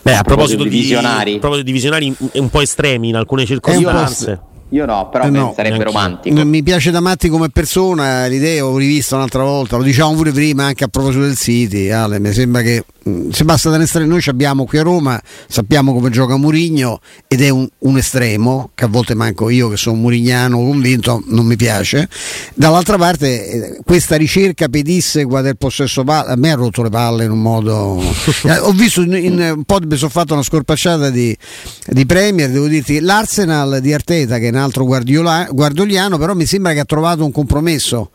Beh, a proposito di visionari, un po' estremi in alcune circostanze. Io no, però no, sarebbe romantico. Mi piace da matti come persona, l'idea ho rivista un'altra volta, lo diciamo pure prima anche a proposito del City, Ale, mi sembra che se basta da estremo, noi ci abbiamo qui a Roma, sappiamo come gioca Mourinho ed è un estremo, che a volte manco io che sono mourignano convinto non mi piace. Dall'altra parte questa ricerca pedissequa del possesso palla a me ha rotto le palle in un modo ho visto un po', mi sono fatto una scorpacciata di Premier, devo dirti, l'Arsenal di Arteta, che è altro guardoliano, però mi sembra che ha trovato un compromesso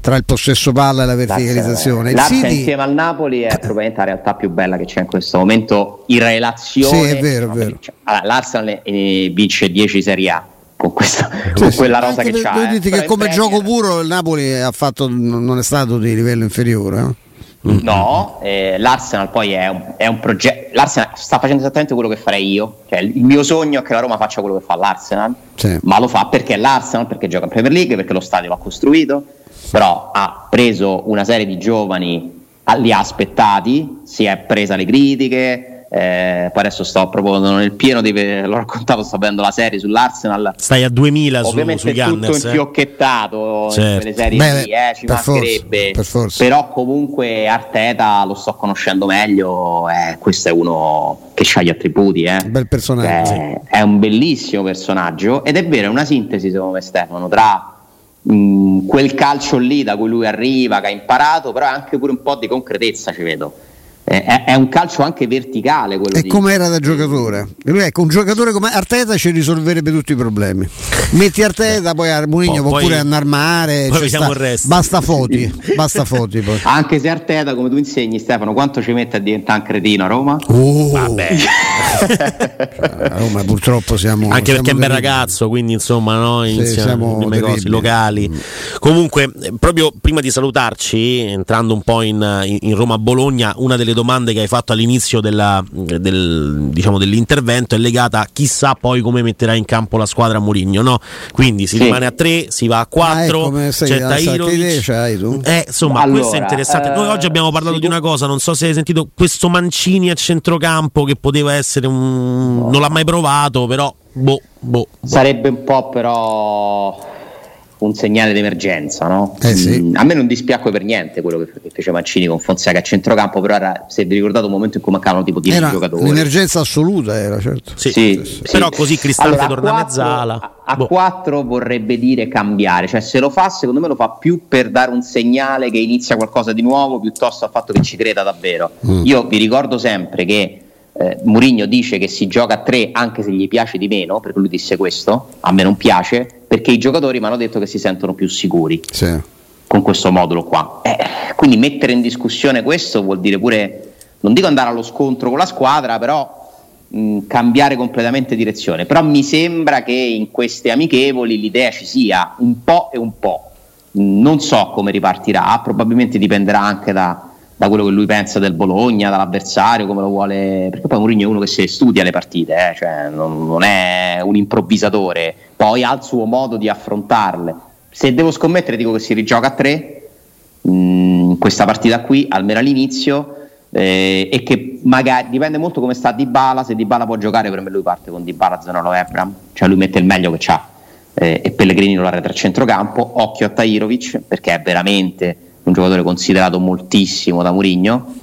tra il possesso palla e la verticalizzazione. L'Arsenal insieme al Napoli è probabilmente la realtà più bella che c'è in questo momento in relazione. Sì, è vero, no, è vero. Allora, l'Arsenal vince 10 Serie A con questa con quella rosa che c'ha. Che come gioco puro il Napoli non è stato di livello inferiore. No, l'Arsenal poi è un progetto. L'Arsenal sta facendo esattamente quello che farei io. Cioè, il mio sogno è che la Roma faccia quello che fa l'Arsenal, ma lo fa perché è l'Arsenal, perché gioca in Premier League, perché lo stadio l'ha costruito. Però ha preso una serie di giovani, li ha aspettati, si è presa le critiche, Poi adesso sto proprio nel pieno lo raccontavo, sto vedendo la serie sull'Arsenal. Stai a 2000 ovviamente su Gunners, tutto infiocchettato, certo, in quelle serie. Beh, lì, ci mancherebbe, per forza. Però comunque Arteta lo sto conoscendo meglio, questo è uno che ha gli attributi, un bel personaggio, è un bellissimo personaggio, ed è vero, è una sintesi secondo me, Stefano, tra quel calcio lì da cui lui arriva, che ha imparato, però anche pure un po' di concretezza ci vedo. È un calcio anche verticale quello. È come era da giocatore. Ecco, un giocatore come Arteta ci risolverebbe tutti i problemi. Metti Arteta, poi Mourinho può pure andare al mare, basta foti poi. Anche se Arteta, come tu insegni, Stefano, quanto ci mette a diventare un cretino a Roma? Vabbè. A Roma purtroppo siamo, anche perché è un bel ragazzo, quindi insomma noi siamo cose locali. Comunque, proprio prima di salutarci, entrando un po' in Roma-Bologna, una delle domande che hai fatto all'inizio dell'intervento è legata a chissà poi come metterà in campo la squadra Mourinho, no? Quindi si rimane a 3, si va a 4, c'è Tairo, insomma, allora, questo è interessante. Noi oggi abbiamo parlato di una cosa, non so se hai sentito, questo Mancini a centrocampo che poteva essere non l'ha mai provato, però sarebbe un po' però un segnale d'emergenza, no? A me non dispiacque per niente quello che fece Mancini con Fonseca a centrocampo, però era, se vi ricordate, un momento in cui mancavano tipo 10 giocatori. Un'emergenza assoluta era, certo. Sì. Però così Cristante torna a mezzala. A 4 vorrebbe dire cambiare, cioè se lo fa, secondo me lo fa più per dare un segnale che inizia qualcosa di nuovo, piuttosto al fatto che ci creda davvero. Io vi ricordo sempre che Mourinho dice che si gioca a 3 anche se gli piace di meno, perché lui disse questo, a me non piace, perché i giocatori mi hanno detto che si sentono più sicuri con questo modulo qua, quindi mettere in discussione questo vuol dire pure, non dico andare allo scontro con la squadra, però cambiare completamente direzione. Però mi sembra che in queste amichevoli l'idea ci sia un po' e un po', non so come ripartirà, probabilmente dipenderà anche da quello che lui pensa del Bologna, dall'avversario, come lo vuole, perché poi Mourinho è uno che si studia le partite, cioè non è un improvvisatore, poi ha il suo modo di affrontarle. Se devo scommettere dico che si rigioca a 3 questa partita qui, almeno all'inizio, e che magari dipende molto come sta Dybala, se Dybala può giocare, per me lui parte con Dybala, Zaniolo e Abraham, cioè lui mette il meglio che c'ha, e Pellegrini lo arretra a centrocampo, occhio a Tahirović, perché è veramente un giocatore considerato moltissimo da Mourinho.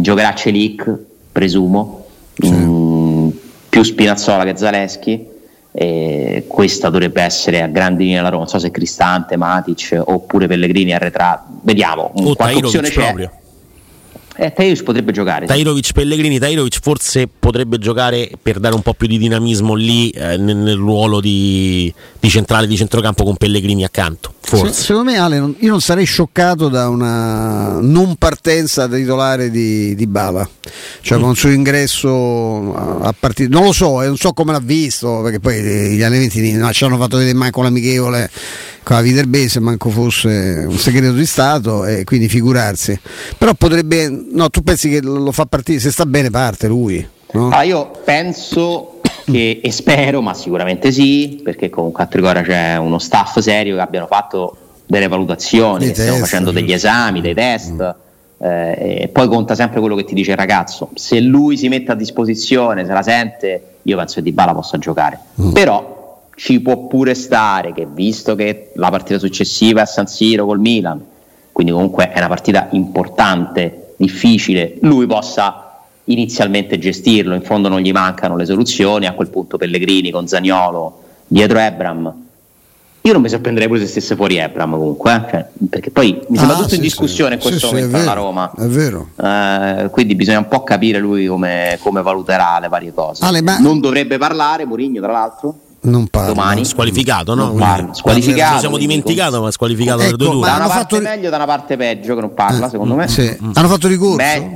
Giocherà Celik, presumo, più Spinazzola che Zalewski, questa dovrebbe essere a grandi linee la Roma. Non so se Cristante, Matic oppure Pellegrini arretrà, vediamo qualche opzione c'è proprio. Tahirović potrebbe giocare. Tahirović, Pellegrini, Tahirović forse potrebbe giocare per dare un po' più di dinamismo lì, nel ruolo di centrale, di centrocampo, con Pellegrini accanto. Forse. Secondo me, Ale, io non sarei scioccato da una non partenza da titolare di Dybala, cioè con il suo ingresso a partire. Non lo so, non so come l'ha visto, perché poi gli allenamenti non ci hanno fatto vedere manco l'amichevole a Viterbese, manco fosse un segreto di Stato, e quindi figurarsi. Però potrebbe, no, tu pensi che lo fa partire, se sta bene parte lui, no? Ah, io penso che, e spero, ma sicuramente sì, perché comunque a Trigoria c'è uno staff serio che abbiano fatto delle valutazioni, che stiamo facendo degli esami, dei test, e poi conta sempre quello che ti dice il ragazzo. Se lui si mette a disposizione, se la sente, io penso che Dybala possa giocare, però ci può pure stare che, visto che la partita successiva è a San Siro col Milan, quindi comunque è una partita importante, difficile, lui possa inizialmente gestirlo, in fondo non gli mancano le soluzioni, a quel punto Pellegrini con Zaniolo dietro Abraham. Io non mi sorprenderei pure se stesse fuori Abraham comunque, perché poi mi sembra tutto in discussione in questo momento alla Roma, è vero. Quindi bisogna un po' capire lui come valuterà le varie cose. Ale, non dovrebbe parlare Mourinho, tra l'altro. Non parla. Domani squalificato, no? Squalificato. Ci siamo dimenticato, ma squalificato, ecco, per 2-2. Da una parte meglio, da una parte peggio, che non parla, secondo me. Hanno fatto ricorso?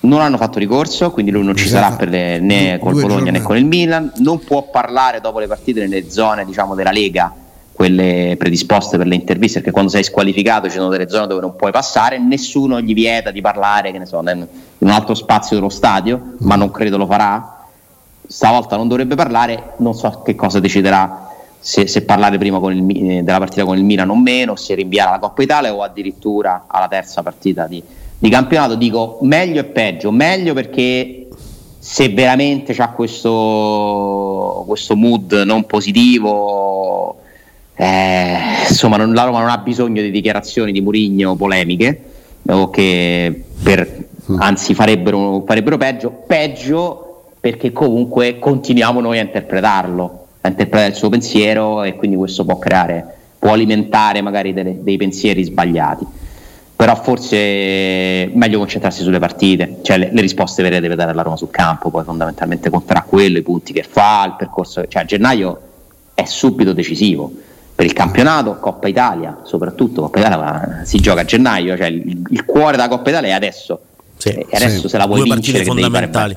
Non hanno fatto ricorso, quindi lui non ci sarà né col Bologna né con il Milan. Non può parlare dopo le partite nelle zone, diciamo, della Lega, quelle predisposte per le interviste, perché quando sei squalificato ci sono delle zone dove non puoi passare, nessuno gli vieta di parlare, che ne so, in un altro spazio dello stadio, ma non credo lo farà. Stavolta non dovrebbe parlare, non so che cosa deciderà, se parlare prima della partita con il Milan o meno, se rinviare alla Coppa Italia o addirittura alla terza partita di campionato. Dico meglio e peggio, meglio perché se veramente c'ha questo mood non positivo, insomma la Roma non ha bisogno di dichiarazioni di Mourinho polemiche, o che anzi farebbero peggio, perché comunque continuiamo noi a interpretare il suo pensiero, e quindi questo può alimentare magari dei pensieri sbagliati. Però forse è meglio concentrarsi sulle partite, cioè le risposte vere deve dare la Roma sul campo, poi fondamentalmente conterà quello, i punti che fa, il percorso, cioè a gennaio è subito decisivo per il campionato, Coppa Italia soprattutto, Coppa Italia ma si gioca a gennaio, cioè il cuore della Coppa Italia è adesso, e adesso se la vuoi vincere che fondamentali.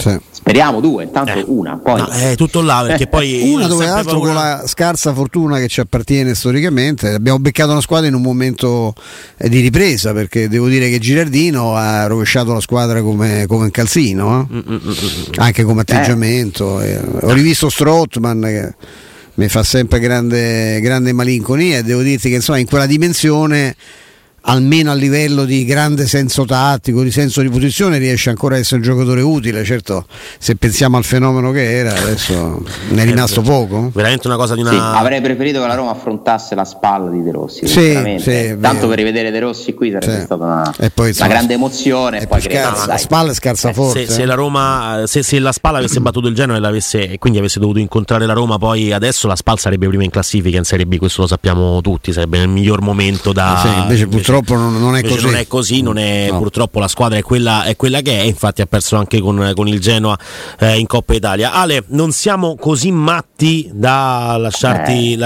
Sì. Speriamo due, intanto una, poi è tutto là, perché poi una dove l'altro con la scarsa fortuna che ci appartiene storicamente abbiamo beccato la squadra in un momento di ripresa, perché devo dire che Girardino ha rovesciato la squadra come un calzino, anche come atteggiamento. Ho rivisto Strootman che mi fa sempre grande malinconia, e devo dirti che insomma in quella dimensione, almeno a livello di grande senso tattico, di senso di posizione, riesce ancora a essere un giocatore utile. Certo, se pensiamo al fenomeno che era, adesso ne è rimasto poco. Veramente una cosa di una. Sì, avrei preferito che la Roma affrontasse la spalla di De Rossi. Sì, tanto per rivedere De Rossi qui sarebbe stata una grande emozione. E poi la spalla è scarsa forza. Se la Roma, se la spalla avesse battuto il Genoa e quindi avesse dovuto incontrare la Roma, poi adesso la spalla sarebbe prima in classifica in Serie B. Questo lo sappiamo tutti. Sarebbe il miglior momento da. Sì, invece purtroppo non è così. No. Purtroppo la squadra è quella che è, infatti ha perso anche con il Genoa in Coppa Italia. Ale, non siamo così matti da lasciarti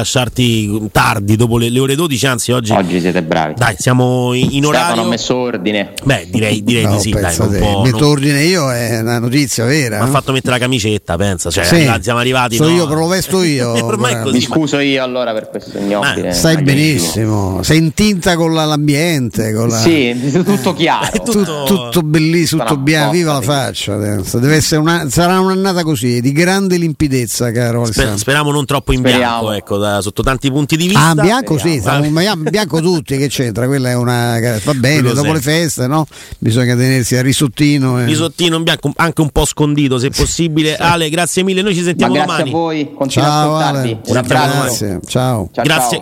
tardi dopo le ore 12, anzi oggi siete bravi. Dai, siamo in orario. Stefano ha messo ordine. Beh, direi di sì, dai, metto ordine io, è una notizia vera. Mi ha fatto mettere la camicetta, pensa, cioè siamo arrivati. Io però lo vesto io. Così, mi scuso io allora per questo ignobile. Stai benissimo, sei in tinta con l'ambiente. Tutto chiaro, tutto bellissimo, tutto bianco, viva la faccia. Deve essere sarà un'annata così di grande limpidezza, caro. Speriamo non troppo in bianco, ecco, sotto tanti punti di vista. Bianco speriamo. Bianco tutti, che c'entra? Quella è una, va bene, quello dopo le feste, no? Bisogna tenersi a risottino in bianco, anche un po' scondito se possibile. Ale, grazie mille, noi ci sentiamo domani. Grazie a voi, continuate a ascoltarvi. Un abbraccio. Ciao. Grazie.